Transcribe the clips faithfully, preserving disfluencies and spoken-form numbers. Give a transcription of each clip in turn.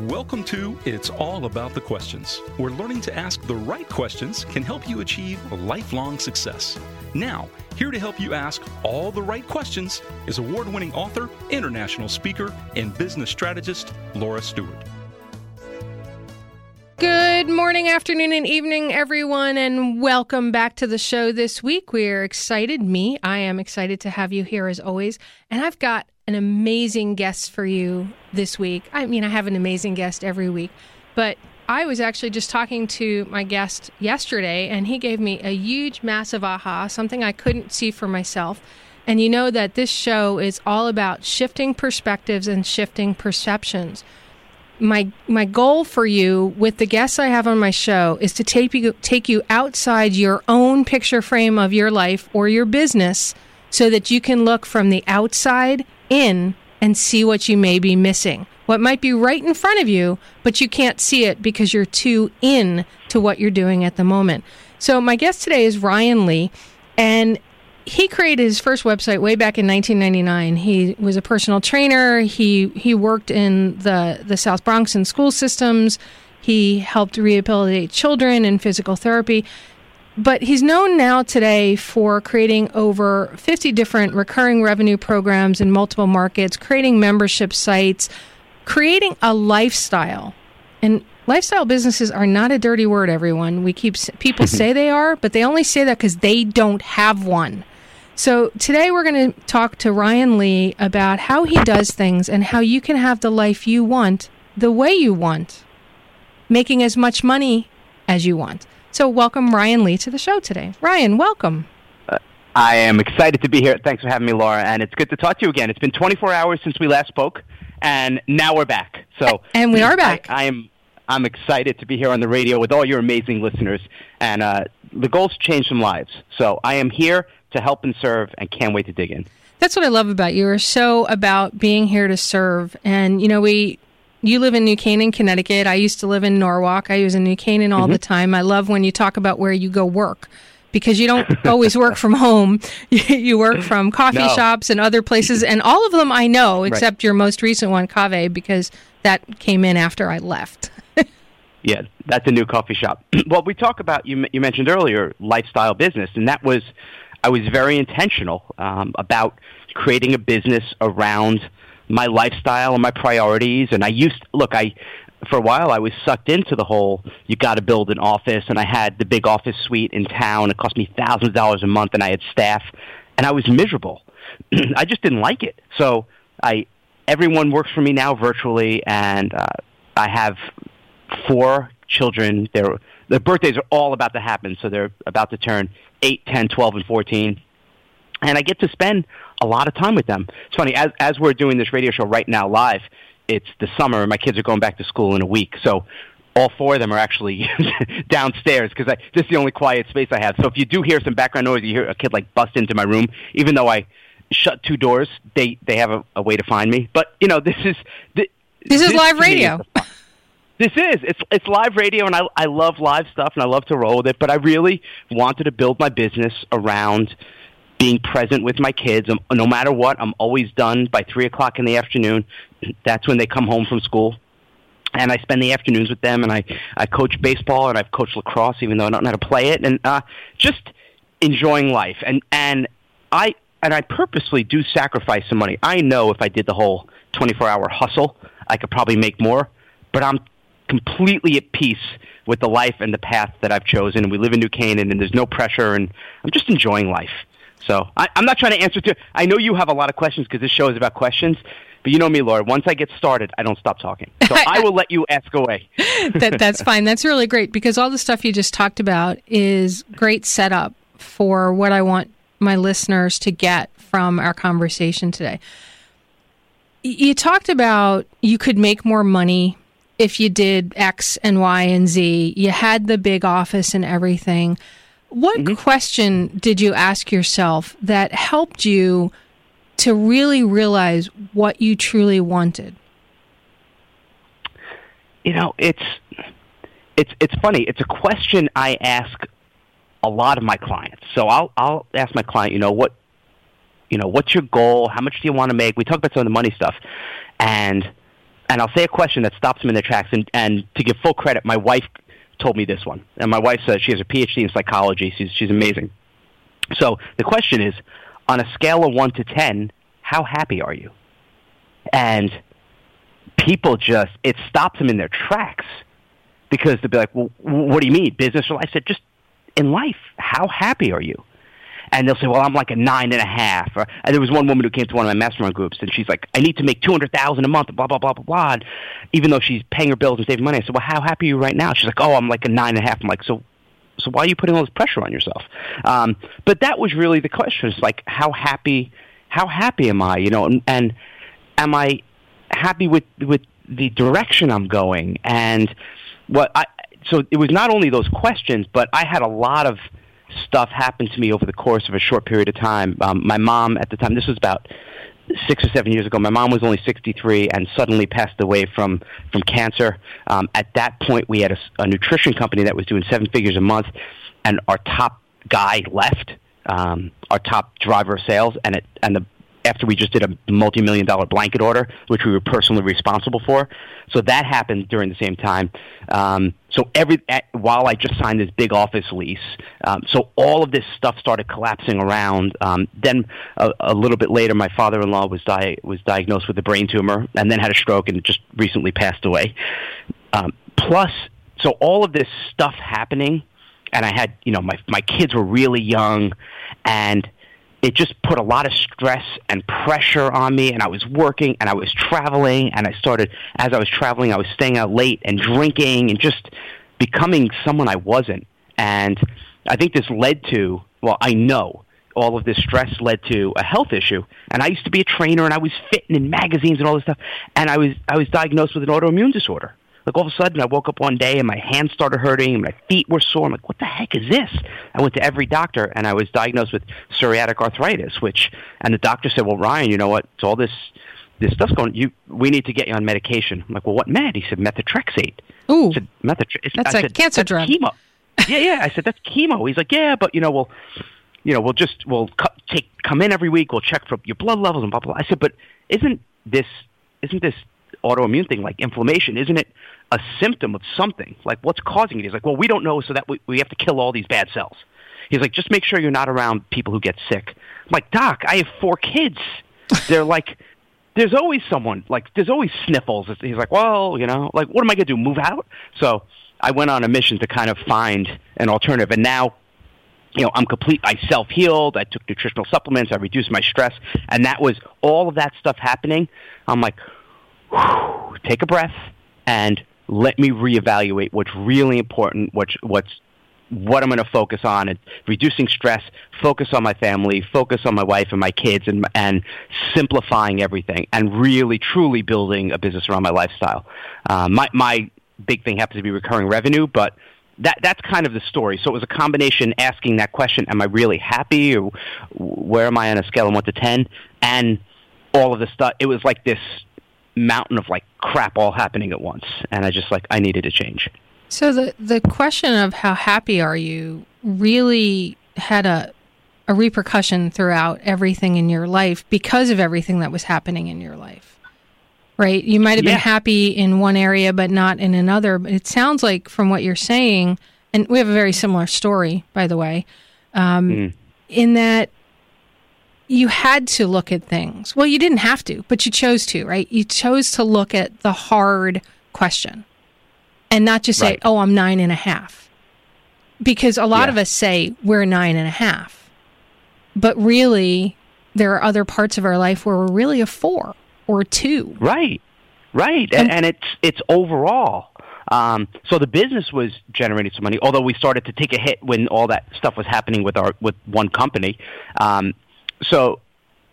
Welcome to It's All About the Questions, where learning to ask the right questions can help you achieve lifelong success. Now, here to help you ask all the right questions is award-winning author, international speaker, and business strategist, Laura Stewart. Good morning, afternoon, and evening, everyone, and welcome back to the show this week. We're excited. Me, I am excited to have you here as always, and I've got an amazing guest for you this week. I mean, I have an amazing guest every week, but I was actually just talking to my guest yesterday, and he gave me a huge, massive aha, something I couldn't see for myself. And you know that this show is all about shifting perspectives and shifting perceptions. My my goal for you with the guests I have on my show is to take you, take you outside your own picture frame of your life or your business so that you can look from the outside in and see what you may be missing. What might be right in front of you, but you can't see it because you're too in to what you're doing at the moment. So my guest today is Ryan Lee, and he created his first website way back in nineteen ninety-nine. He was a personal trainer. He he worked in the, the South Bronx and school systems. He helped rehabilitate children in physical therapy. But he's known now today for creating over fifty different recurring revenue programs in multiple markets, creating membership sites, creating a lifestyle. And lifestyle businesses are not a dirty word, everyone. We keep people say they are, but they only say that because they don't have one. So today we're going to talk to Ryan Lee about how he does things and how you can have the life you want, the way you want, making as much money as you want. So welcome Ryan Lee to the show today. Ryan, welcome. Uh, I am excited to be here. Thanks for having me, Laura, and it's good to talk to you again. It's been twenty-four hours since we last spoke, and now we're back. So And we are back. I, I am I'm excited to be here on the radio with all your amazing listeners, and uh, the goal's to change some lives. So I am here to help and serve, and can't wait to dig in. That's what I love about you. You're so about being here to serve, and you know we. You live in New Canaan, Connecticut. I used to live in Norwalk. I was in New Canaan all mm-hmm. the time. I love when you talk about where you go work, because you don't always work from home. You work from coffee no. shops and other places, and all of them I know, except right. your most recent one, Cave, because that came in after I left. Yeah, that's a new coffee shop. Well, we talk about, you, you mentioned earlier, lifestyle business, and that was, I was very intentional um, about creating a business around my lifestyle and my priorities. And I used to, look, I, for a while I was sucked into the whole, you got to build an office. And I had the big office suite in town. It cost me thousands of dollars a month, and I had staff, and I was miserable. I just didn't like it. So I, everyone works for me now virtually. And uh, I have four children. Their, their birthdays are all about to happen. So they're about to turn eight, ten, twelve, and fourteen. And I get to spend a lot of time with them. It's funny, as as we're doing this radio show right now live, it's the summer, and my kids are going back to school in a week. So all four of them are actually downstairs, because this is the only quiet space I have. So if you do hear some background noise, you hear a kid like bust into my room, even though I shut two doors, they, they have a, a way to find me. But, you know, this is... This, this is this live radio. Is this is. It's it's live radio, and I, I love live stuff, and I love to roll with it, but I really wanted to build my business around being present with my kids. Um, no matter what, I'm always done by three o'clock in the afternoon. That's when they come home from school. And I spend the afternoons with them, and I, I coach baseball, and I've coached lacrosse, even though I don't know how to play it, and uh, just enjoying life. And, and, I, and I purposely do sacrifice some money. I know if I did the whole twenty-four hour hustle, I could probably make more, but I'm completely at peace with the life and the path that I've chosen. And we live in New Canaan, and there's no pressure, and I'm just enjoying life. So I, I'm not trying to answer to – I know you have a lot of questions because this show is about questions. But you know me, Laura. Once I get started, I don't stop talking. So I will let you ask away. that, that's fine. That's really great, because all the stuff you just talked about is great setup for what I want my listeners to get from our conversation today. You talked about you could make more money if you did X and Y and Z. You had the big office and everything. What mm-hmm. question did you ask yourself that helped you to really realize what you truly wanted? You know, it's it's it's funny. It's a question I ask a lot of my clients. So I'll I'll ask my client, you know, what you know, what's your goal? How much do you want to make? We talk about some of the money stuff, and and I'll say a question that stops them in their tracks. And, and to give full credit, my wife told me this one. And my wife says she has a P H D in psychology. She's, she's amazing. So the question is, on a scale of one to ten, how happy are you? And people just, it stops them in their tracks because they'll be like, well, what do you mean, business or life? I said, just in life, how happy are you? And they'll say, well, I'm like a nine and a half. Or, and there was one woman who came to one of my mastermind groups, and she's like, I need to make two hundred thousand dollars a month, blah, blah, blah, blah, blah. And even though she's paying her bills and saving money, I said, well, how happy are you right now? She's like, oh, I'm like a nine and a half. I'm like, so so why are you putting all this pressure on yourself? Um, but that was really the question. It's like, how happy how happy am I? You know, and, and am I happy with, with the direction I'm going? And what I so it was not only those questions, but I had a lot of stuff happened to me over the course of a short period of time. Um, my mom at the time, this was about six or seven years ago, my mom was only sixty-three and suddenly passed away from, from cancer. Um, at that point, we had a, a nutrition company that was doing seven figures a month, and our top guy left, um, our top driver of sales, and it, and the, after we just did a multi-million dollar blanket order, which we were personally responsible for. So that happened during the same time. Um, so every at, while I just signed this big office lease, um, so all of this stuff started collapsing around. Um, then a, a little bit later, my father-in-law was, di- was diagnosed with a brain tumor and then had a stroke and just recently passed away. Um, plus, so all of this stuff happening, and I had, you know, my my kids were really young, and it just put a lot of stress and pressure on me, and I was working, and I was traveling, and I started, as I was traveling, I was staying out late and drinking and just becoming someone I wasn't. And I think this led to, well, I know all of this stress led to a health issue. And I used to be a trainer, and I was fit and in magazines and all this stuff, and I was I was diagnosed with an autoimmune disorder. Like, all of a sudden, I woke up one day, and my hands started hurting, and my feet were sore. I'm like, what the heck is this? I went to every doctor, and I was diagnosed with psoriatic arthritis, which, and the doctor said, well, Ryan, you know what? It's all this, this stuff's going, you, we need to get you on medication. I'm like, well, what med? He said, methotrexate. Ooh, I said, methotre- that's I a said, cancer that's drug. Chemo. yeah, yeah. I said, that's chemo. He's like, yeah, but, you know, we'll, you know, we'll just, we'll cu- take, come in every week. We'll check for your blood levels and blah, blah, blah. I said, but isn't this, isn't this, autoimmune thing like inflammation, isn't it a symptom of something? Like, what's causing it? He's like, well, we don't know, so that we, we have to kill all these bad cells. He's like, just make sure you're not around people who get sick. I'm like, doc, I have four kids. They're like, there's always someone, like, there's always sniffles. He's like, well, you know, like, what am I going to do, move out? So I went on a mission to kind of find an alternative, and now, you know, I'm complete, I self-healed, I took nutritional supplements, I reduced my stress, and that was all of that stuff happening. I'm like, take a breath and let me reevaluate what's really important, what's, what's, what I'm going to focus on, and reducing stress, focus on my family, focus on my wife and my kids, and, and simplifying everything, and really, truly building a business around my lifestyle. Uh, my, my big thing happens to be recurring revenue, but that, that's kind of the story. So it was a combination asking that question, am I really happy, or where am I on a scale of one to ten, and all of the stuff. It was like this mountain of like crap all happening at once, and I just like I needed a change. So the the question of how happy are you really had a a repercussion throughout everything in your life because of everything that was happening in your life, right? You might have yeah. been happy in one area but not in another. But it sounds like from what you're saying, and we have a very similar story, by the way, um, mm. in that you had to look at things. Well, you didn't have to, but you chose to, right? You chose to look at the hard question and not just say, right. oh, I'm nine and a half. Because a lot yeah. of us say we're nine and a half. But really, there are other parts of our life where we're really a four or a two. Right, right. And, and, and it's it's overall. Um, so the business was generating some money, although we started to take a hit when all that stuff was happening with our with one company. Um So,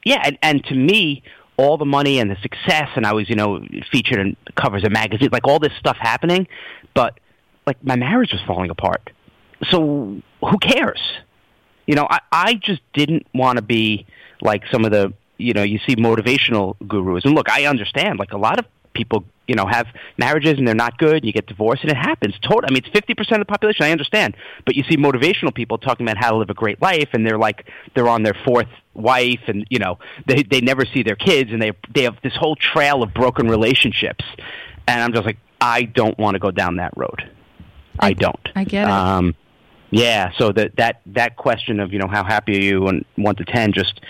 yeah, and, and to me, all the money and the success, and I was, you know, featured in covers of magazines, like all this stuff happening, but like my marriage was falling apart. So who cares? You know, I, I just didn't want to be like some of the, you know, you see motivational gurus. And look, I understand, like a lot of people, you know, have marriages and they're not good, and you get divorced, and it happens. Totally. I mean, it's fifty percent of the population, I understand. But you see motivational people talking about how to live a great life, and they're like, they're on their fourth wife, and, you know, they they never see their kids, and they they have this whole trail of broken relationships. And I'm just like, I don't want to go down that road. I, I don't. I get it. Um, yeah, so that, that that question of, you know, how happy are you on one to ten just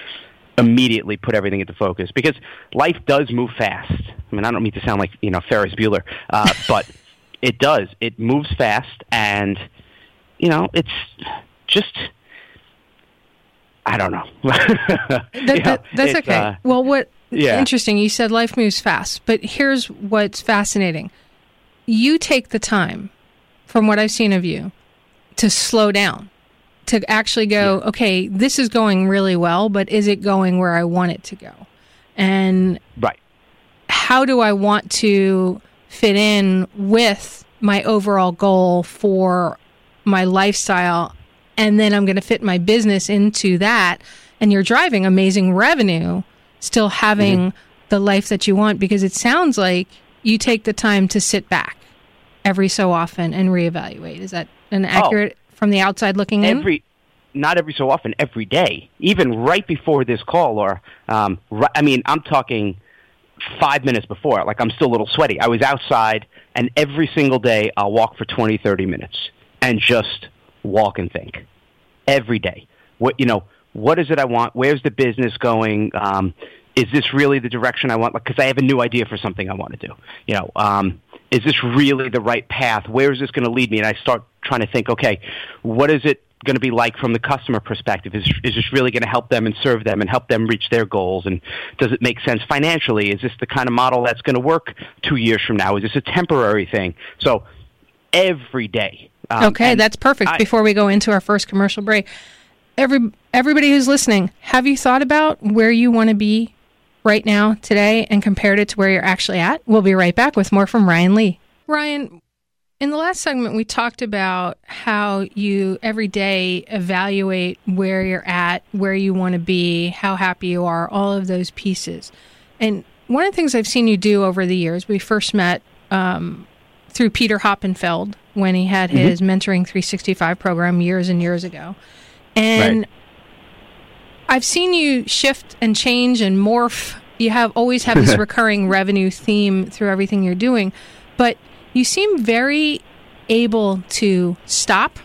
immediately put everything into focus, because life does move fast. I mean, I don't mean to sound like, you know, Ferris Bueller, uh, but it does. It moves fast, and, you know, it's just, I don't know. that, that, that's okay. Uh, well, what yeah. interesting, you said life moves fast, but here's what's fascinating. You take the time, from what I've seen of you, to slow down, to actually go, yeah. okay, this is going really well, but is it going where I want it to go? And right. how do I want to fit in with my overall goal for my lifestyle? And then I'm going to fit my business into that. And you're driving amazing revenue, still having mm-hmm. the life that you want, because it sounds like you take the time to sit back every so often and reevaluate. Is that an accurate oh, from the outside looking in? Every, not every so often, every day. Even right before this call, or um, right, I mean, I'm talking five minutes before. Like, I'm still a little sweaty. I was outside, and every single day I'll walk for twenty, thirty minutes and just walk and think every day. What, you know, what is it I want? Where's the business going? Um, is this really the direction I want? Because like, I have a new idea for something I want to do. You know, um, is this really the right path? Where is this going to lead me? And I start trying to think, okay, what is it going to be like from the customer perspective? Is is this really going to help them and serve them and help them reach their goals? And does it make sense financially? Is this the kind of model that's going to work two years from now? Is this a temporary thing? So every day. Um, okay, that's perfect. I, Before we go into our first commercial break, every everybody who's listening, have you thought about where you want to be right now, today, and compared it to where you're actually at? We'll be right back with more from Ryan Lee. Ryan, in the last segment, we talked about how you every day evaluate where you're at, where you want to be, how happy you are, all of those pieces. And one of the things I've seen you do over the years, we first met um, through Peter Hoppenfeld when he had his mm-hmm. Mentoring three sixty-five program years and years ago. And right. I've seen you shift and change and morph. You have always have this recurring revenue theme through everything you're doing, but you seem very able to stop,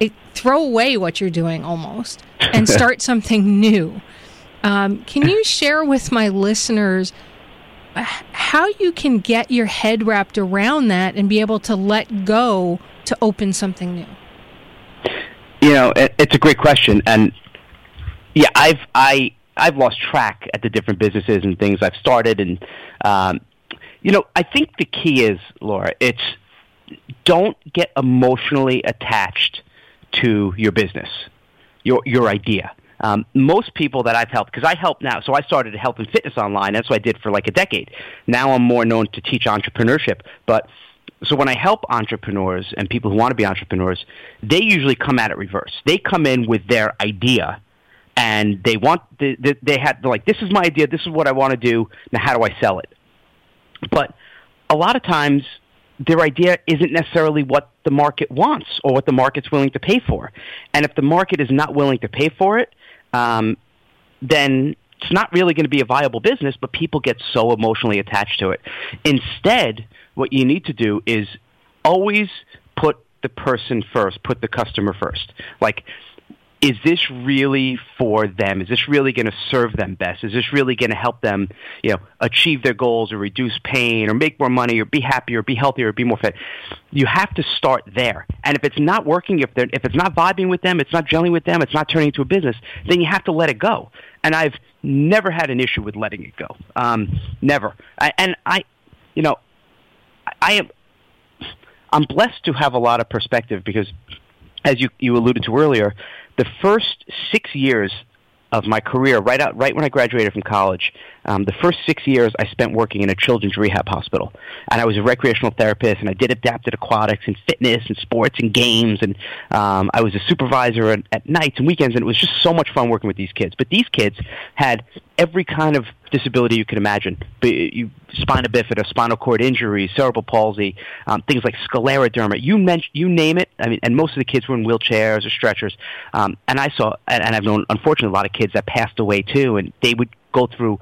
it, throw away what you're doing almost, and start something new. Um, can you share with my listeners how you can get your head wrapped around that and be able to let go to open something new? You know, it, it's a great question, and yeah, I've I I've lost track at the different businesses and things I've started, and um, you know, I think the key is, Laura, it's don't get emotionally attached to your business, your your idea. Um, most people that I've helped, because I help now, so I started health and fitness online. That's what I did for like a decade. Now I'm more known to teach entrepreneurship, but. So when I help entrepreneurs and people who want to be entrepreneurs, they usually come at it reverse. They come in with their idea, and they want the, they, they have they're like, this is my idea, this is what I want to do. Now, how do I sell it? But a lot of times, their idea isn't necessarily what the market wants or what the market's willing to pay for. And if the market is not willing to pay for it, um, then it's not really going to be a viable business, but people get so emotionally attached to it. Instead, what you need to do is always put the person first, put the customer first. Like, is this really for them? Is this really going to serve them best? Is this really going to help them, you know, achieve their goals or reduce pain or make more money or be happier or be healthier or be more fit? You have to start there. And if it's not working, if they're, if it's not vibing with them, it's not gelling with them, it's not turning into a business, then you have to let it go. And I've never had an issue with letting it go. Um, never. I, and I, you know, I, I am, I'm blessed to have a lot of perspective because, as you, you alluded to earlier, the first six years of my career, right out, right when I graduated from college, um, the first six years I spent working in a children's rehab hospital. And I was a recreational therapist, and I did adapted aquatics and fitness and sports and games. And um, I was a supervisor at, at nights and weekends, and it was just so much fun working with these kids. But these kids had every kind of disability you can imagine. You, spina bifida, spinal cord injuries, cerebral palsy, um, things like scleroderma. You mention, you name it. I mean, and most of the kids were in wheelchairs or stretchers. Um, and I saw, and, and I've known, unfortunately, a lot of kids that passed away too, and they would go through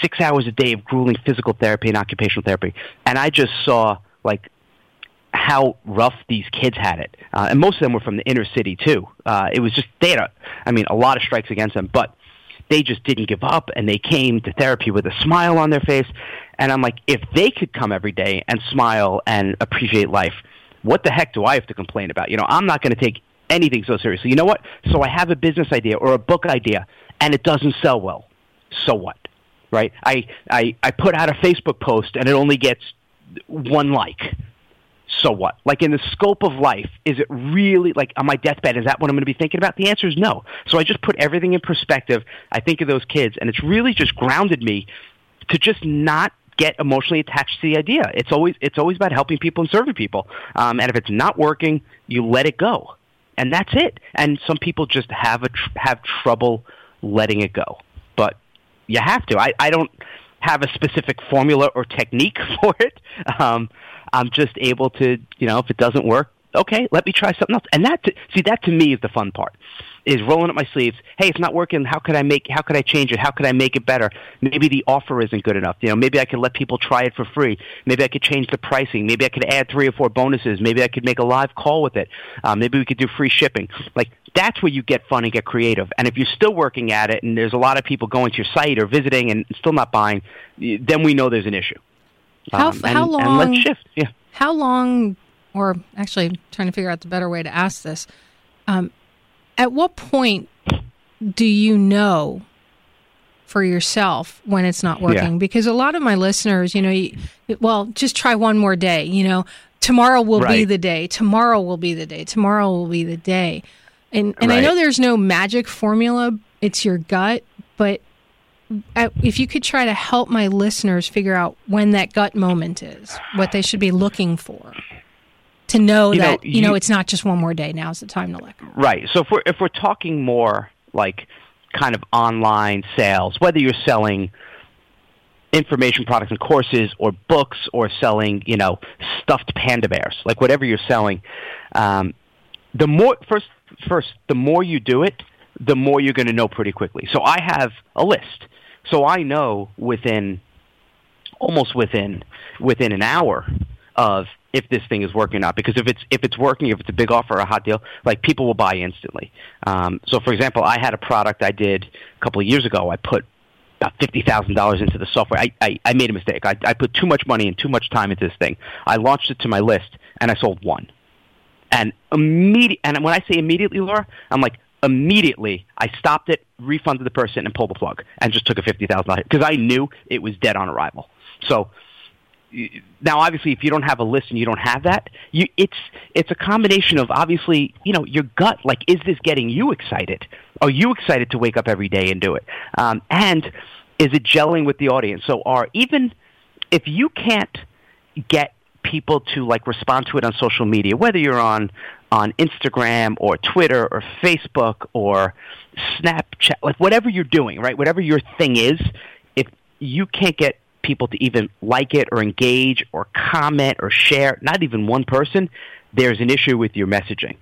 six hours a day of grueling physical therapy and occupational therapy. And I just saw like how rough these kids had it. Uh, and most of them were from the inner city too. Uh, it was just, they had, a, I mean, a lot of strikes against them, but they just didn't give up, and they came to therapy with a smile on their face. And I'm like, if they could come every day and smile and appreciate life, what the heck do I have to complain about? You know, I'm not going to take anything so seriously. You know what? So I have a business idea or a book idea, and it doesn't sell well. So what? Right? I, I, I put out a Facebook post, and it only gets one like. So what? Like, in the scope of life, is it really, like, on my deathbed, is that what I'm going to be thinking about? The answer is no. So I just put everything in perspective. I think of those kids, and it's really just grounded me to just not get emotionally attached to the idea. It's always it's always about helping people and serving people. Um, and if it's not working, you let it go. And that's it. And some people just have a tr- have trouble letting it go. But you have to. I, I don't have a specific formula or technique for it. Um I'm just able to, you know, if it doesn't work, okay, let me try something else. And that, to, see, that to me is the fun part, is rolling up my sleeves. Hey, it's not working. How could I make, how could I change it? How could I make it better? Maybe the offer isn't good enough. You know, maybe I could let people try it for free. Maybe I could change the pricing. Maybe I could add three or four bonuses. Maybe I could make a live call with it. Um, maybe we could do free shipping. Like, that's where you get fun and get creative. And if you're still working at it and there's a lot of people going to your site or visiting and still not buying, then we know there's an issue. How, um, and, how long? And let's shift. Yeah. How long? Or actually, I'm trying to figure out the better way to ask this. Um, at what point do you know for yourself when it's not working? Yeah. Because a lot of my listeners, you know, you, well, just try one more day. You know, tomorrow will right. be the day. Tomorrow will be the day. Tomorrow will be the day. And and right. I know there's no magic formula. It's your gut, but. If you could try to help my listeners figure out when that gut moment is, what they should be looking for to know you that, know, you, you know, it's not just one more day. Now's the time to let go. Right. So if we're, if we're talking more like kind of online sales, whether you're selling information products and courses or books or selling, you know, stuffed panda bears, like whatever you're selling, um, the more first, first, the more you do it, the more you're going to know pretty quickly. So I have a list. So I know within, almost within, within an hour of if this thing is working or not. Because if it's if it's working, if it's a big offer or a hot deal, like people will buy instantly. Um, so for example, I had a product I did a couple of years ago. I put about fifty thousand dollars into the software. I, I, I made a mistake. I, I put too much money and too much time into this thing. I launched it to my list and I sold one. And immediate. And when I say immediately, Laura, I'm like, immediately, I stopped it, refunded the person, and pulled the plug, and just took a fifty thousand dollars because I knew it was dead on arrival. So now, obviously, if you don't have a list and you don't have that, you, it's it's a combination of obviously, you know, your gut. Like, is this getting you excited? Are you excited to wake up every day and do it? Um, and is it gelling with the audience? So, are even if you can't get people to like respond to it on social media, whether you're on on Instagram or Twitter or Facebook or Snapchat, like whatever you're doing, right? Whatever your thing is, if you can't get people to even like it or engage or comment or share, not even one person, there's an issue with your messaging.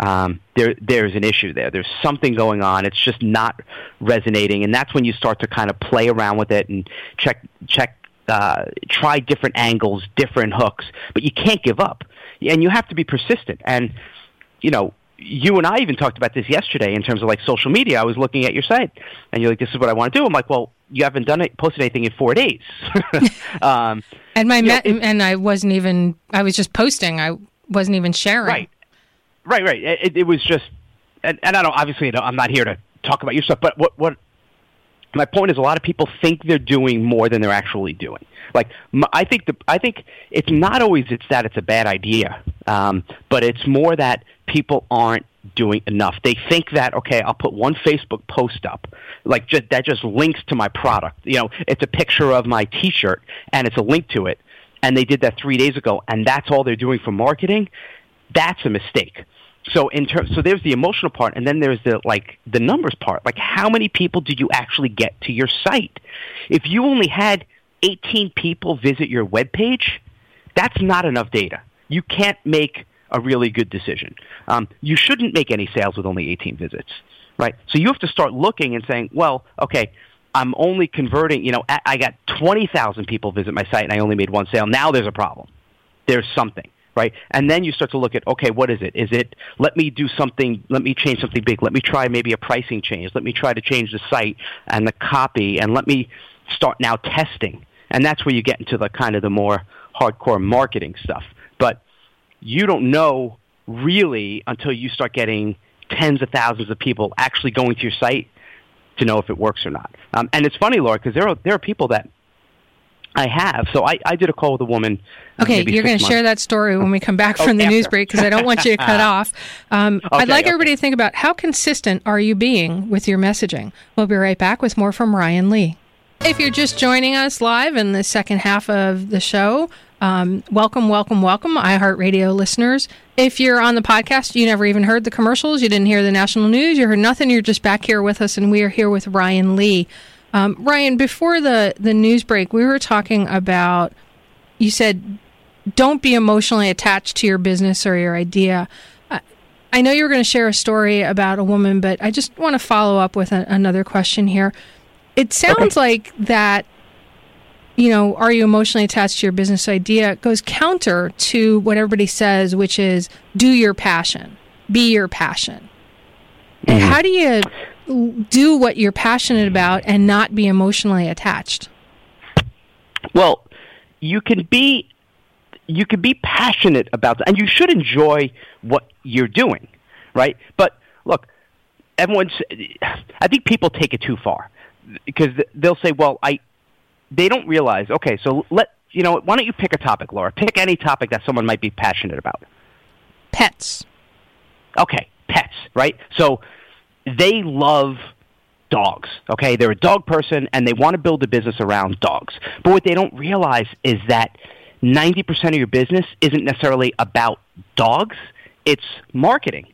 Um, there, there's an issue there. There's something going on. It's just not resonating, and that's when you start to kind of play around with it and check, check, uh, try different angles, different hooks, but you can't give up. And you have to be persistent. And, you know, you and I even talked about this yesterday in terms of, like, social media. I was looking at your site, and you're like, this is what I want to do. I'm like, well, you haven't done it, posted anything in four days. um, and my me- know, it, and I wasn't even – I was just posting. I wasn't even sharing. Right, right, right. It, it was just and, – and I don't – obviously, you know, I'm not here to talk about your stuff, but what, what – my point is a lot of people think they're doing more than they're actually doing. Like I think the I think it's not always it's that it's a bad idea, um, but it's more that people aren't doing enough. They think that, okay, I'll put one Facebook post up, like just, that just links to my product. You know, it's a picture of my T-shirt and it's a link to it, and they did that three days ago, and that's all they're doing for marketing. That's a mistake. So in ter- so there's the emotional part, and then there's the like the numbers part. Like, how many people did you actually get to your site? If you only had eighteen people visit your webpage, that's not enough data. You can't make a really good decision. Um, you shouldn't make any sales with only eighteen visits, right? So you have to start looking and saying, well, okay, I'm only converting, you know, I got twenty thousand people visit my site and I only made one sale. Now there's a problem. There's something, right? And then you start to look at, okay, what is it? Is it, let me do something, let me change something big. Let me try maybe a pricing change. Let me try to change the site and the copy, and let me start now testing. And that's where you get into the kind of the more hardcore marketing stuff. But you don't know really until you start getting tens of thousands of people actually going to your site to know if it works or not. Um, and it's funny, Laura, because there are there are people that I have. So I, I did a call with a woman. Okay, you're going to share that story when we come back from oh, the after. news break, because I don't want you to cut off. Um, okay, I'd like okay. everybody to think about, how consistent are you being with your messaging? We'll be right back with more from Ryan Lee. If you're just joining us live in the second half of the show, um, welcome, welcome, welcome, iHeartRadio listeners. If you're on the podcast, you never even heard the commercials, you didn't hear the national news, you heard nothing, you're just back here with us, and we are here with Ryan Lee. Um, Ryan, before the, the news break, we were talking about, you said, don't be emotionally attached to your business or your idea. I, I know you were going to share a story about a woman, but I just want to follow up with a, another question here. It sounds okay. like that, you know, are you emotionally attached to your business idea goes counter to what everybody says, which is do your passion, be your passion. Mm-hmm. And how do you do what you're passionate about and not be emotionally attached? Well, you can be you can be passionate about that, and you should enjoy what you're doing, right? But look, everyone's I think people take it too far. Because they'll say, well, I, they don't realize, okay, so let, you know, why don't you pick a topic, Laura? Pick any topic that someone might be passionate about. Pets. Okay, pets, right? So they love dogs, okay? They're a dog person, and they want to build a business around dogs. But what they don't realize is that ninety percent of your business isn't necessarily about dogs. It's marketing.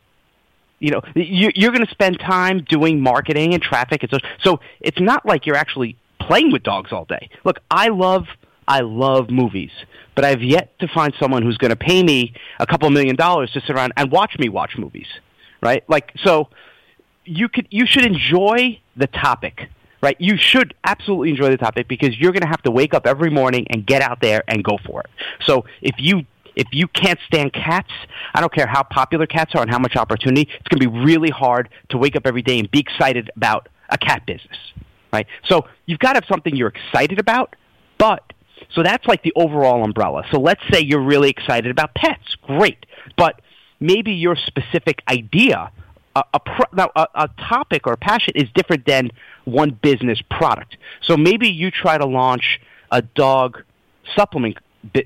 You know, you're going to spend time doing marketing and traffic, and so so it's not like you're actually playing with dogs all day. Look, I love I love movies, but I've yet to find someone who's going to pay me a couple million dollars to sit around and watch me watch movies, right? Like, so you could you should enjoy the topic, right? You should absolutely enjoy the topic, because you're going to have to wake up every morning and get out there and go for it. So if you If you can't stand cats, I don't care how popular cats are and how much opportunity, it's going to be really hard to wake up every day and be excited about a cat business, right? So you've got to have something you're excited about, but so that's like the overall umbrella. So let's say you're really excited about pets. Great. But maybe your specific idea, a, a, pro, a, a topic or a passion is different than one business product. So maybe you try to launch a dog supplement,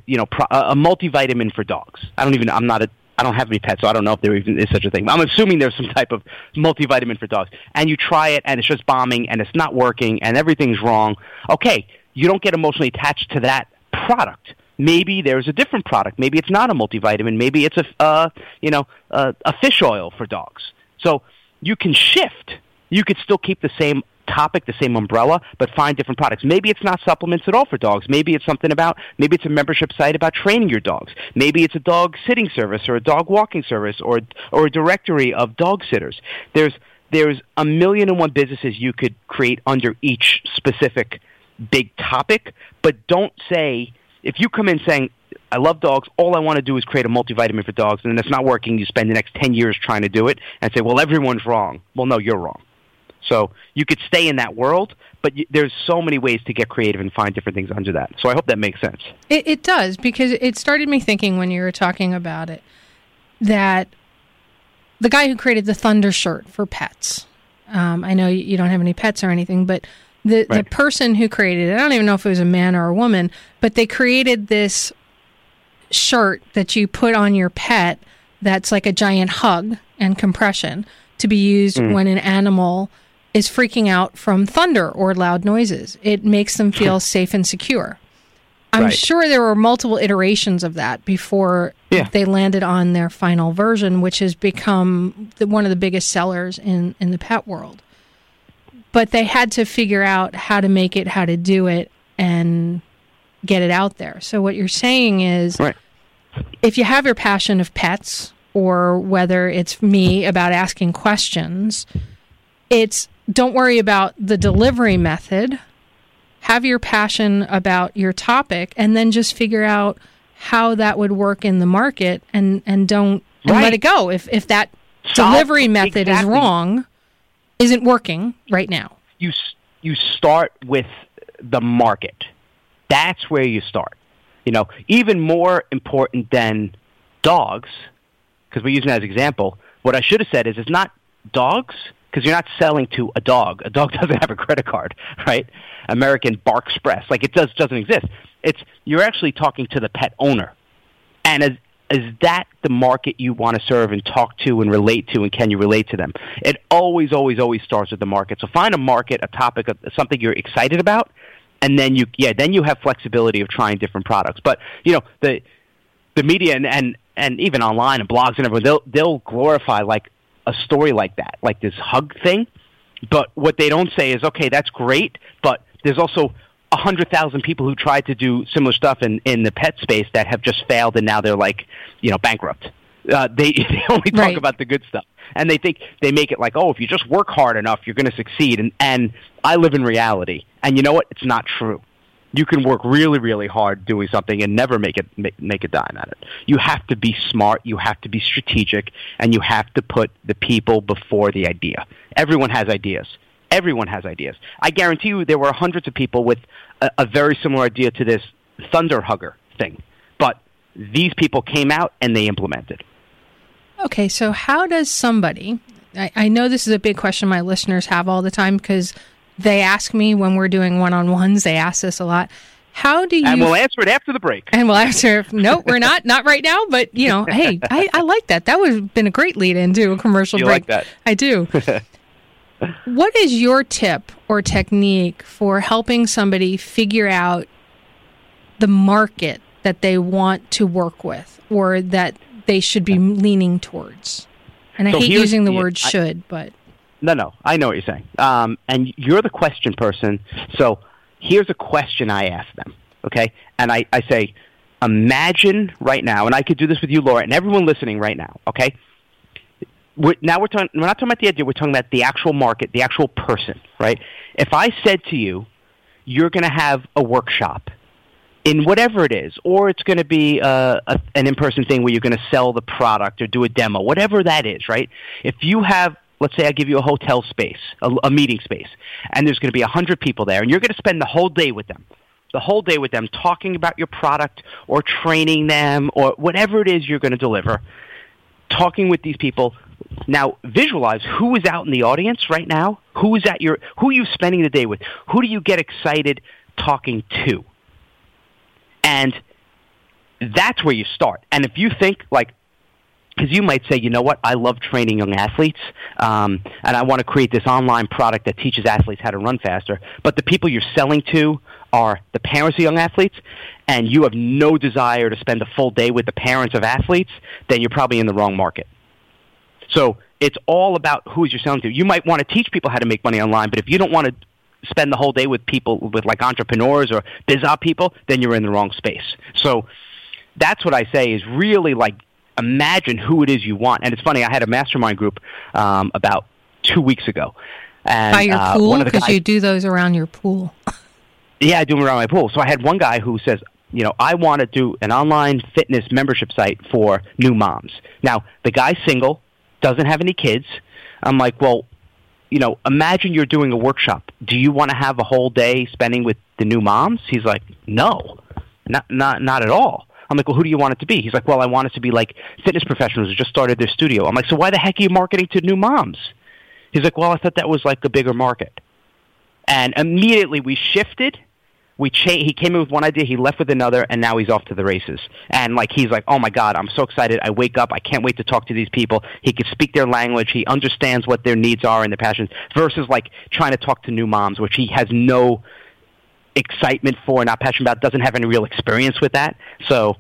you know, a multivitamin for dogs. I don't even. I'm not a. I don't have any pets, so I don't know if there even is such a thing. I'm assuming there's some type of multivitamin for dogs. And you try it, and it's just bombing, and it's not working, and everything's wrong. Okay, you don't get emotionally attached to that product. Maybe there's a different product. Maybe it's not a multivitamin. Maybe it's a, uh, you know, a, a fish oil for dogs. So you can shift. You could still keep the same topic, the same umbrella, but find different products. Maybe it's not supplements at all for dogs. Maybe it's something about, maybe it's a membership site about training your dogs. Maybe it's a dog sitting service or a dog walking service or or a directory of dog sitters. There's there's a million and one businesses you could create under each specific big topic, but don't say, if you come in saying, I love dogs, all I want to do is create a multivitamin for dogs, and then it's not working, you spend the next ten years trying to do it and say, well, everyone's wrong. Well, no, you're wrong. So you could stay in that world, but you, there's so many ways to get creative and find different things under that. So I hope that makes sense. It, it does, because it started me thinking when you were talking about it, that the guy who created the Thunder shirt for pets, um, I know you don't have any pets or anything, but the, right. the person who created it, I don't even know if it was a man or a woman, but they created this shirt that you put on your pet that's like a giant hug and compression to be used mm. when an animal is freaking out from thunder or loud noises. It makes them feel safe and secure. I'm right. sure there were multiple iterations of that before yeah. they landed on their final version, which has become the, one of the biggest sellers in, in the pet world. But they had to figure out how to make it, how to do it, and get it out there. So what you're saying is, right. if you have your passion of pets, or whether it's me about asking questions, it's don't worry about the delivery method. Have your passion about your topic, and then just figure out how that would work in the market, and, and don't and right. let it go. If if that Stop. delivery method exactly. is wrong, isn't working right now. You you start with the market. That's where you start. You know, even more important than dogs, because we're using that as an example, what I should have said is it's not dogs, because you're not selling to a dog. A dog doesn't have a credit card, right? American Bark Express. Like, it does, doesn't exist. It's you're actually talking to the pet owner. And is, is that the market you want to serve and talk to and relate to, and can you relate to them? It always, always, always starts with the market. So find a market, a topic, something you're excited about, and then you yeah, then you have flexibility of trying different products. But, you know, the the media and, and, and even online and blogs and everyone, they'll, they'll glorify, like, a story like that, like this hug thing. But what they don't say is, okay, that's great, but there's also one hundred thousand people who tried to do similar stuff in, in the pet space that have just failed, and now they're, like, you know, bankrupt. Uh, they, they only talk right. about the good stuff. And they think they make it like, oh, if you just work hard enough, you're going to succeed. And, and I live in reality. And you know what? It's not true. You can work really, really hard doing something and never make it make, make a dime at it. You have to be smart, you have to be strategic, and you have to put the people before the idea. Everyone has ideas. Everyone has ideas. I guarantee you there were hundreds of people with a, a very similar idea to this thunder hugger thing. But these people came out and they implemented. Okay, so how does somebody I, I know this is a big question my listeners have all the time, because they ask me when we're doing one-on-ones, they ask this a lot. How do you... And we'll answer it after the break. And we'll answer it. No, we're not. Not right now. But, you know, hey, I, I like that. That would have been a great lead into a commercial you break. You like that. I do. What is your tip or technique for helping somebody figure out the market that they want to work with, or that they should be leaning towards? And I so hate using the, the word I, should, but... No, no, I know what you're saying. Um, and you're the question person, so here's a question I ask them, okay? And I, I say, imagine right now, and I could do this with you, Laura, and everyone listening right now, okay? We're, now we're talking, we're not talking about the idea, we're talking about the actual market, the actual person, right? If I said to you, you're going to have a workshop in whatever it is, or it's going to be uh, a, an in-person thing where you're going to sell the product or do a demo, whatever that is, right? If you have... Let's say I give you a hotel space, a, a meeting space, and there's going to be one hundred people there, and you're going to spend the whole day with them, the whole day with them talking about your product or training them or whatever it is you're going to deliver, talking with these people. Now, visualize who is out in the audience right now, who is at your, who are you spending the day with, who do you get excited talking to? And that's where you start. And if you think like, because you might say, you know what, I love training young athletes, um, and I want to create this online product that teaches athletes how to run faster. But the people you're selling to are the parents of young athletes, and you have no desire to spend a full day with the parents of athletes, then you're probably in the wrong market. So it's all about who you're selling to. You might want to teach people how to make money online, but if you don't want to spend the whole day with people, with like entrepreneurs or biz op people, then you're in the wrong space. So that's what I say is really like, imagine who it is you want. And it's funny, I had a mastermind group um, about two weeks ago. And, by your uh, pool? Because you do those around your pool. Yeah, I do them around my pool. So I had one guy who says, you know, I want to do an online fitness membership site for new moms. Now, the guy's single, doesn't have any kids. I'm like, well, you know, imagine you're doing a workshop. Do you want to have a whole day spending with the new moms? He's like, no, not not not at all. I'm like, well, who do you want it to be? He's like, well, I want it to be like fitness professionals who just started their studio. I'm like, so why the heck are you marketing to new moms? He's like, well, I thought that was like a bigger market. And immediately we shifted. We changed. He came in with one idea. He left with another. And now he's off to the races. And like he's like, oh, my God, I'm so excited. I wake up. I can't wait to talk to these people. He can speak their language. He understands what their needs are and their passions versus like trying to talk to new moms, which he has no excitement for and our passion about doesn't have any real experience with that. So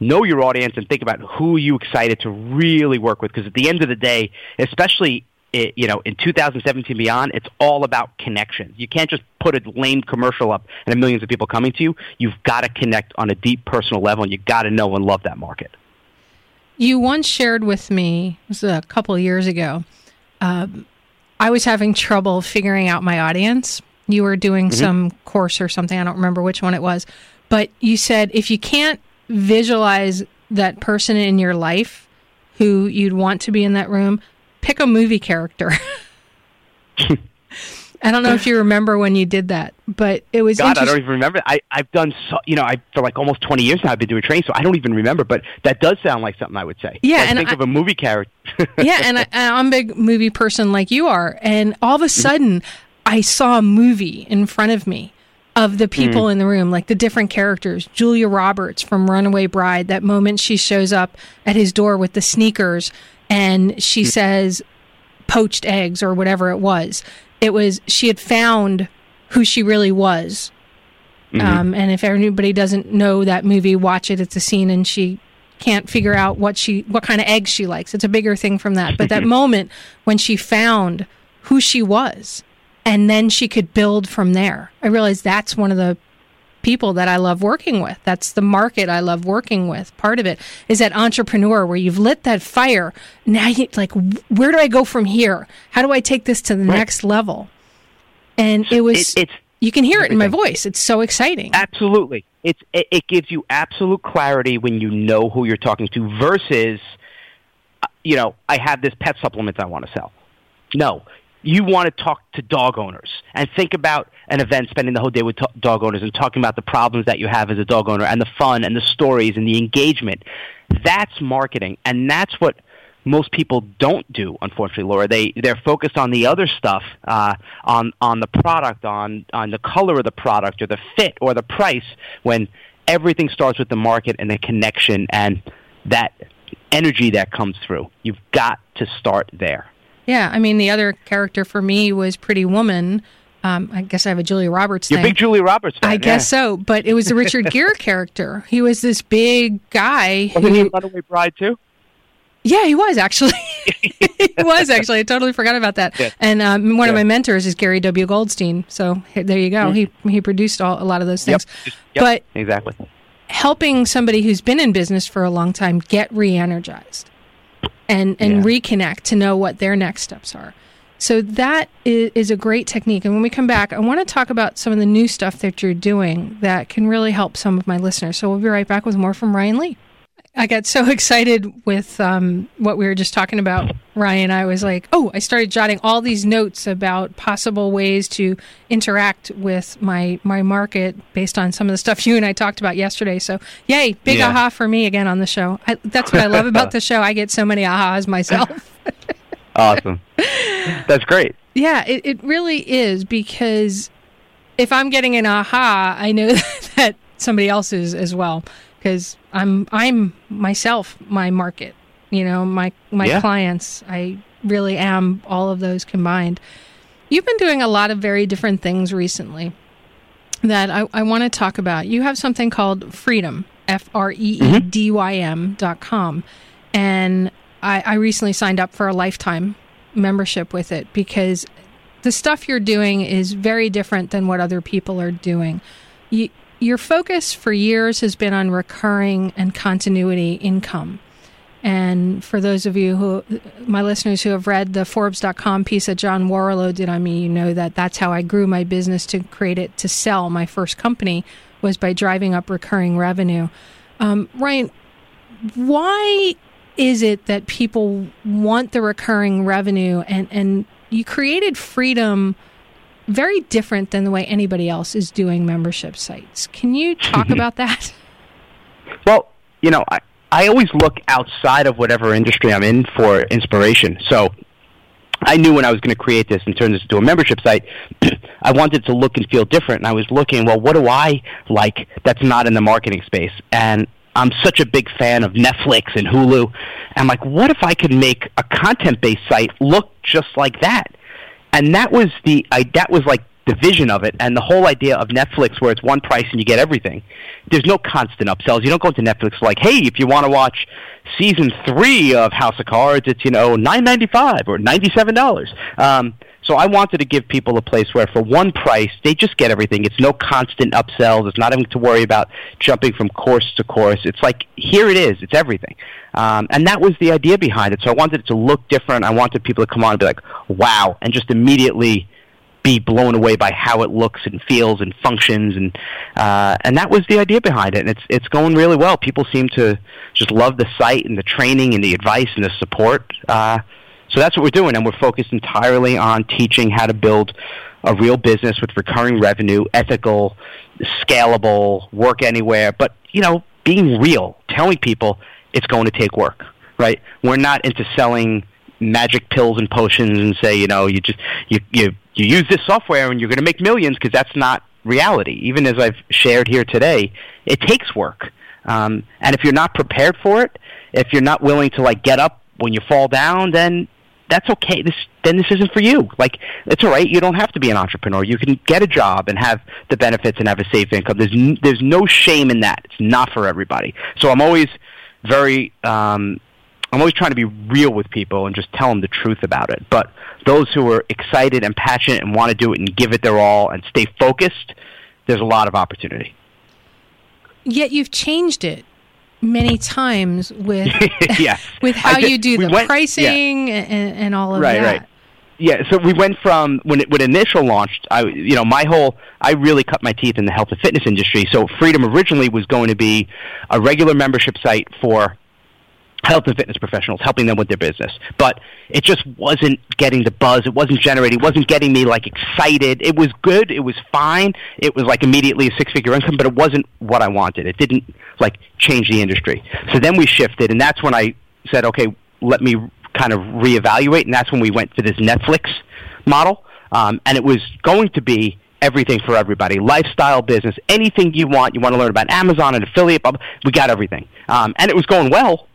know your audience and think about who you excited to really work with, because at the end of the day, especially it, you know, in two thousand seventeen beyond, it's all about connections. You can't just put a lame commercial up and millions of people coming to you. You've got to connect on a deep personal level, and you've got to know and love that market. You once shared with me, this was a couple of years ago, um, I was having trouble figuring out my audience. You were doing mm-hmm. some course or something, I don't remember which one it was, but you said if you can't visualize that person in your life who you'd want to be in that room, pick a movie character. I don't know if you remember when you did that, but it was God, interesting. I don't even remember. I, I've done, so, you know, I for like almost twenty years now I've been doing training, so I don't even remember, but that does sound like something I would say. Yeah. Like and think I, of a movie character. yeah, and, I, and I'm a big movie person like you are, and all of a sudden I saw a movie in front of me of the people mm. in the room, like the different characters. Julia Roberts from Runaway Bride, that moment she shows up at his door with the sneakers, and she says poached eggs or whatever it was. It was, she had found who she really was. Mm-hmm. Um, and if anybody doesn't know that movie, watch it. It's a scene and she can't figure out what she, what kind of eggs she likes. It's a bigger thing from that. But that moment when she found who she was and then she could build from there. I realized that's one of the people that I love working with. That's the market I love working with. Part of it is that entrepreneur where you've lit that fire. Now you like, where do I go from here? How do I take this to the right. next level? And it was, it, it's, you can hear it in my voice. It's so exciting. Absolutely. It's, it, it gives you absolute clarity when you know who you're talking to versus, you know, I have this pet supplement I want to sell. No. You want to talk to dog owners and think about an event, spending the whole day with t- dog owners and talking about the problems that you have as a dog owner and the fun and the stories and the engagement. That's marketing, and that's what most people don't do, unfortunately, Laura. They, they're focused on the other stuff, uh, on, on the product, on, on the color of the product or the fit or the price, when everything starts with the market and the connection and that energy that comes through. You've got to start there. Yeah, I mean, the other character for me was Pretty Woman. Um, I guess I have a Julia Roberts thing. You're a big Julia Roberts fan. I yeah. guess so, but it was the Richard Gere character. He was this big guy. Wasn't who, he in Runaway Bride, too? Yeah, he was, actually. he was, actually. I totally forgot about that. Yeah. And um, one yeah. of my mentors is Gary W. Goldstein, so there you go. Mm-hmm. He he produced all, a lot of those things. Yep. Yep. But exactly. helping somebody who's been in business for a long time get re-energized. and and yeah. reconnect to know what their next steps are. So that is, is a great technique. And when we come back, I want to talk about some of the new stuff that you're doing that can really help some of my listeners. So we'll be right back with more from Ryan Lee. I got so excited with um, what we were just talking about, Ryan. I was like, oh, I started jotting all these notes about possible ways to interact with my my market based on some of the stuff you and I talked about yesterday. So, yay, big yeah. aha for me again on the show. I, that's what I love about the show. I get so many ahas myself. Awesome. That's great. Yeah, it, it really is, because if I'm getting an aha, I know that somebody else is as well. Because I'm I'm myself, my market, you know, my my yeah. clients. I really am all of those combined. You've been doing a lot of very different things recently that I, I want to talk about. You have something called Freedom, F R E E D Y M mm-hmm. dot com. And I, I recently signed up for a lifetime membership with it, because the stuff you're doing is very different than what other people are doing. You, Your focus for years has been on recurring and continuity income. And for those of you who, my listeners who have read the Forbes dot com piece that John Warlow did on me, you know that that's how I grew my business to create it, to sell my first company, was by driving up recurring revenue. Um, Ryan, why is it that people want the recurring revenue? And, and you created Freedom very different than the way anybody else is doing membership sites. Can you talk about that? Well, you know, I, I always look outside of whatever industry I'm in for inspiration. So I knew when I was going to create this and turn this into a membership site, I wanted to look and feel different. And I was looking, well, what do I like that's not in the marketing space? And I'm such a big fan of Netflix and Hulu. I'm like, what if I could make a content-based site look just like that? And that was the I, that was like division of it, and the whole idea of Netflix where it's one price and you get everything. There's no constant upsells. You don't go to Netflix like, hey, if you want to watch season three of House of Cards, it's, you know, nine ninety-five or ninety-seven dollars. Um, so I wanted to give people a place where for one price, they just get everything. It's no constant upsells. It's not having to worry about jumping from course to course. It's like, here it is. It's everything. Um, and that was the idea behind it. So I wanted it to look different. I wanted people to come on and be like, wow, and just immediately be blown away by how it looks and feels and functions, and uh, and that was the idea behind it. And it's it's going really well. People seem to just love the site and the training and the advice and the support. Uh, so that's what we're doing, and we're focused entirely on teaching how to build a real business with recurring revenue, ethical, scalable, work anywhere. But you know, being real, telling people it's going to take work. Right? We're not into selling magic pills and potions and say, you know, you just you you. you use this software and you're going to make millions, because that's not reality. Even as I've shared here today, it takes work. Um, and if you're not prepared for it, if you're not willing to like get up when you fall down, then that's okay. This then this isn't for you. Like, it's all right. You don't have to be an entrepreneur. You can get a job and have the benefits and have a safe income. There's n- there's no shame in that. It's not for everybody. So I'm always very um, I'm always trying to be real with people and just tell them the truth about it. But those who are excited and passionate and want to do it and give it their all and stay focused, there's a lot of opportunity. Yet you've changed it many times with yes. with how did, you do the we went, pricing yeah. and, and all of right, that. Right, right. Yeah, so we went from when it when initial launched, I you know, my whole I really cut my teeth in the health and fitness industry. So Freedom originally was going to be a regular membership site for health and fitness professionals, helping them with their business. But it just wasn't getting the buzz. It wasn't generating. It wasn't getting me, like, excited. It was good. It was fine. It was, like, immediately a six-figure income, but it wasn't what I wanted. It didn't, like, change the industry. So then we shifted, and that's when I said, okay, let me kind of reevaluate, and that's when we went to this Netflix model. Um, and it was going to be everything for everybody, lifestyle, business, anything you want. You want to learn about Amazon and affiliate, blah, blah, we got everything. Um, and it was going well.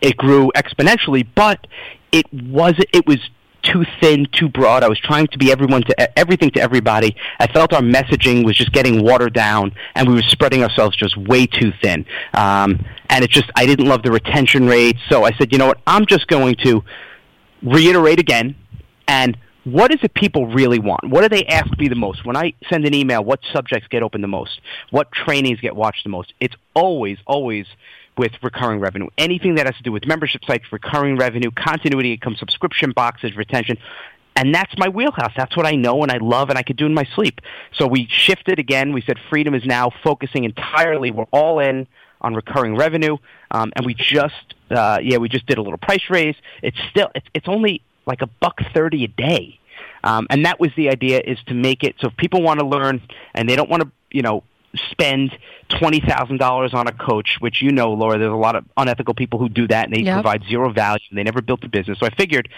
It grew exponentially, but it was it was too thin, too broad. I was trying to be everyone to everything to everybody. I felt our messaging was just getting watered down, and we were spreading ourselves just way too thin. Um, and it just I didn't love the retention rate, so I said, you know what? I'm just going to reiterate again. And what is it people really want? What do they ask me the most? When I send an email, what subjects get opened the most? What trainings get watched the most? It's always, always with recurring revenue. Anything that has to do with membership sites, recurring revenue, continuity income, subscription boxes, retention. And that's my wheelhouse. That's what I know and I love and I could do in my sleep. So we shifted again. We said Freedom is now focusing entirely. We're all in on recurring revenue. Um, and we just, uh, yeah, we just did a little price raise. It's still, it's, it's only like a buck thirty a day. Um, and that was the idea, is to make it so if people want to learn and they don't want to, you know, spend twenty thousand dollars on a coach, which, you know, Laura, there's a lot of unethical people who do that, and they yep. provide zero value, and they never built a business. So I figured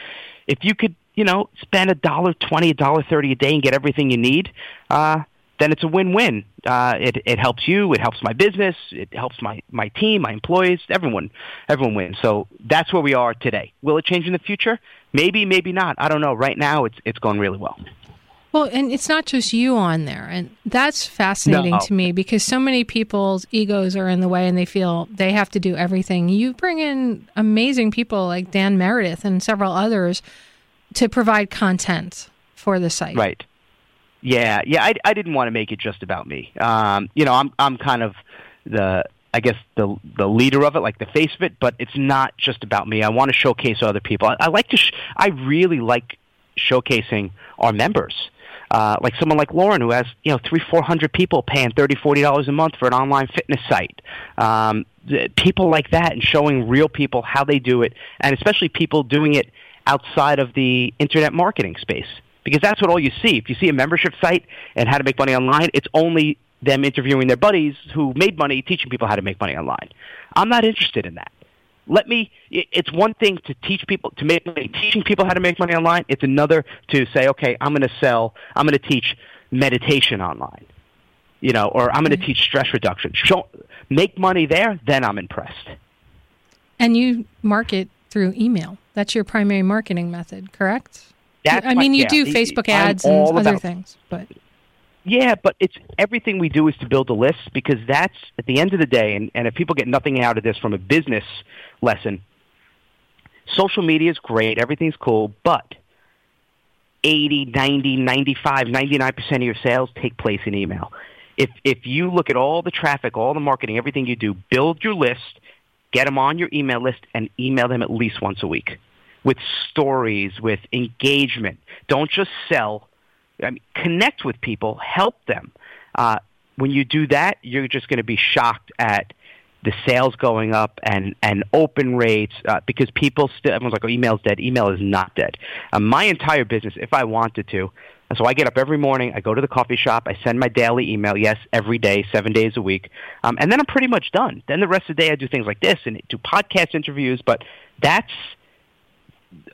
if you could, you know, spend one dollar twenty, one dollar thirty a day and get everything you need, uh, then it's a win-win. Uh, it, it helps you. It helps my business. It helps my, my team, my employees. Everyone everyone wins. So that's where we are today. Will it change in the future? Maybe, maybe not. I don't know. Right now, it's it's going really well. Well, and it's not just you on there. And that's fascinating no. to me, because so many people's egos are in the way and they feel they have to do everything. You bring in amazing people like Dan Meredith and several others to provide content for the site. Right. Yeah. Yeah. I, I didn't want to make it just about me. Um, you know, I'm I'm kind of the... I guess the the leader of it, like the face of it, but it's not just about me. I want to showcase other people. I, I like to. Sh- I really like showcasing our members, uh, like someone like Lauren, who has you know three, four hundred people paying thirty, forty dollars a month for an online fitness site. Um, th- people like that, and showing real people how they do it, and especially people doing it outside of the internet marketing space, because that's what all you see. If you see a membership site and how to make money online, it's only them interviewing their buddies who made money, teaching people how to make money online. I'm not interested in that. Let me. It's one thing to teach people to make money, teaching people how to make money online. It's another to say, okay, I'm going to sell. I'm going to teach meditation online, you know, or I'm going to teach stress reduction. Show, make money there, then I'm impressed. And you market through email. That's your primary marketing method, correct? That's I mean, my, you yeah, do the, Facebook ads I'm and other about, things. But yeah, but it's everything we do is to build a list, because that's, at the end of the day, and, and if people get nothing out of this from a business lesson, social media is great, everything's cool, but eighty, ninety, ninety-five, ninety-nine percent of your sales take place in email. If if you look at all the traffic, all the marketing, everything you do, build your list, get them on your email list, and email them at least once a week with stories, with engagement. Don't just sell. I mean, connect with people. Help them. Uh, when you do that, you're just going to be shocked at the sales going up and, and open rates uh, because people still – everyone's like, oh, email's dead. Email is not dead. Uh, my entire business, if I wanted to – so I get up every morning, I go to the coffee shop, I send my daily email, yes, every day, seven days a week, um, and then I'm pretty much done. Then the rest of the day I do things like this and do podcast interviews, but that's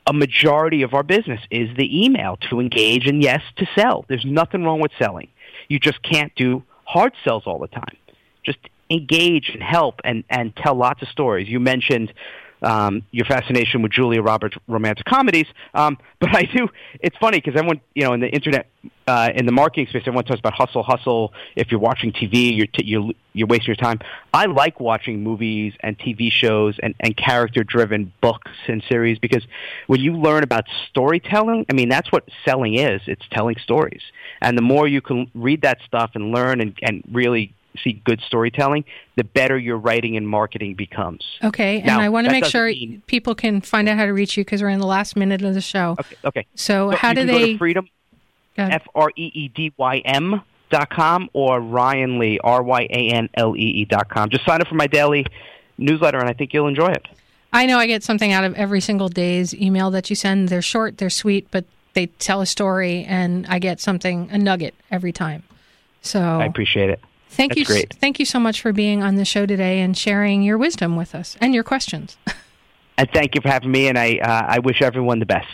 a majority of our business is the email, to engage and, yes, to sell. There's nothing wrong with selling. You just can't do hard sells all the time. Just engage and help and, and tell lots of stories. You mentioned Um, your fascination with Julia Roberts' romantic comedies, um, but I do. It's funny because everyone, you know, in the internet, uh, in the marketing space, everyone talks about hustle, hustle. If you're watching T V, you're t- you're, you're wasting your time. I like watching movies and T V shows and, and character-driven books and series, because when you learn about storytelling, I mean, that's what selling is. It's telling stories, and the more you can read that stuff and learn and, and really see good storytelling, the better your writing and marketing becomes. Okay, now, and I want to make sure mean... people can find out how to reach you, because we're in the last minute of the show. Okay, okay. So, so how do they... Go to Freedom, F R E E D Y M dot com, or Ryan Lee, R Y A N L E E dot com. Just sign up for my daily newsletter, and I think you'll enjoy it. I know I get something out of every single day's email that you send. They're short, they're sweet, but they tell a story, and I get something, a nugget every time. So I appreciate it. Thank That's you, great. Thank you so much for being on the show today and sharing your wisdom with us and your questions. And thank you for having me, and I uh, I wish everyone the best.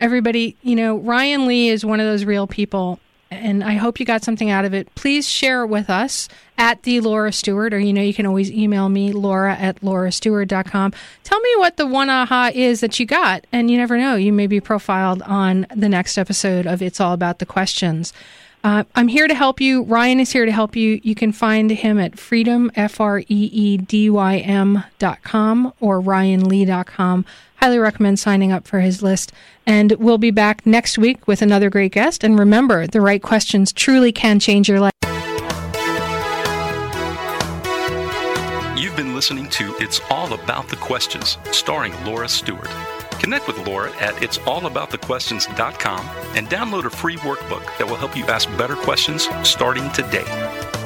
Everybody, you know, Ryan Lee is one of those real people, and I hope you got something out of it. Please share with us at the Laura Stewart, or you know, you can always email me, Laura at laura stewart dot com. Tell me what the one aha is that you got, and you never know, you may be profiled on the next episode of It's All About the Questions. Uh, I'm here to help you. Ryan is here to help you. You can find him at Freedom, F R E E D Y M dot com, or Ryan Lee dot com. Highly recommend signing up for his list. And we'll be back next week with another great guest. And remember, the right questions truly can change your life. You've been listening to It's All About the Questions, starring Laura Stewart. Connect with Laura at its all about the questions dot com and download a free workbook that will help you ask better questions starting today.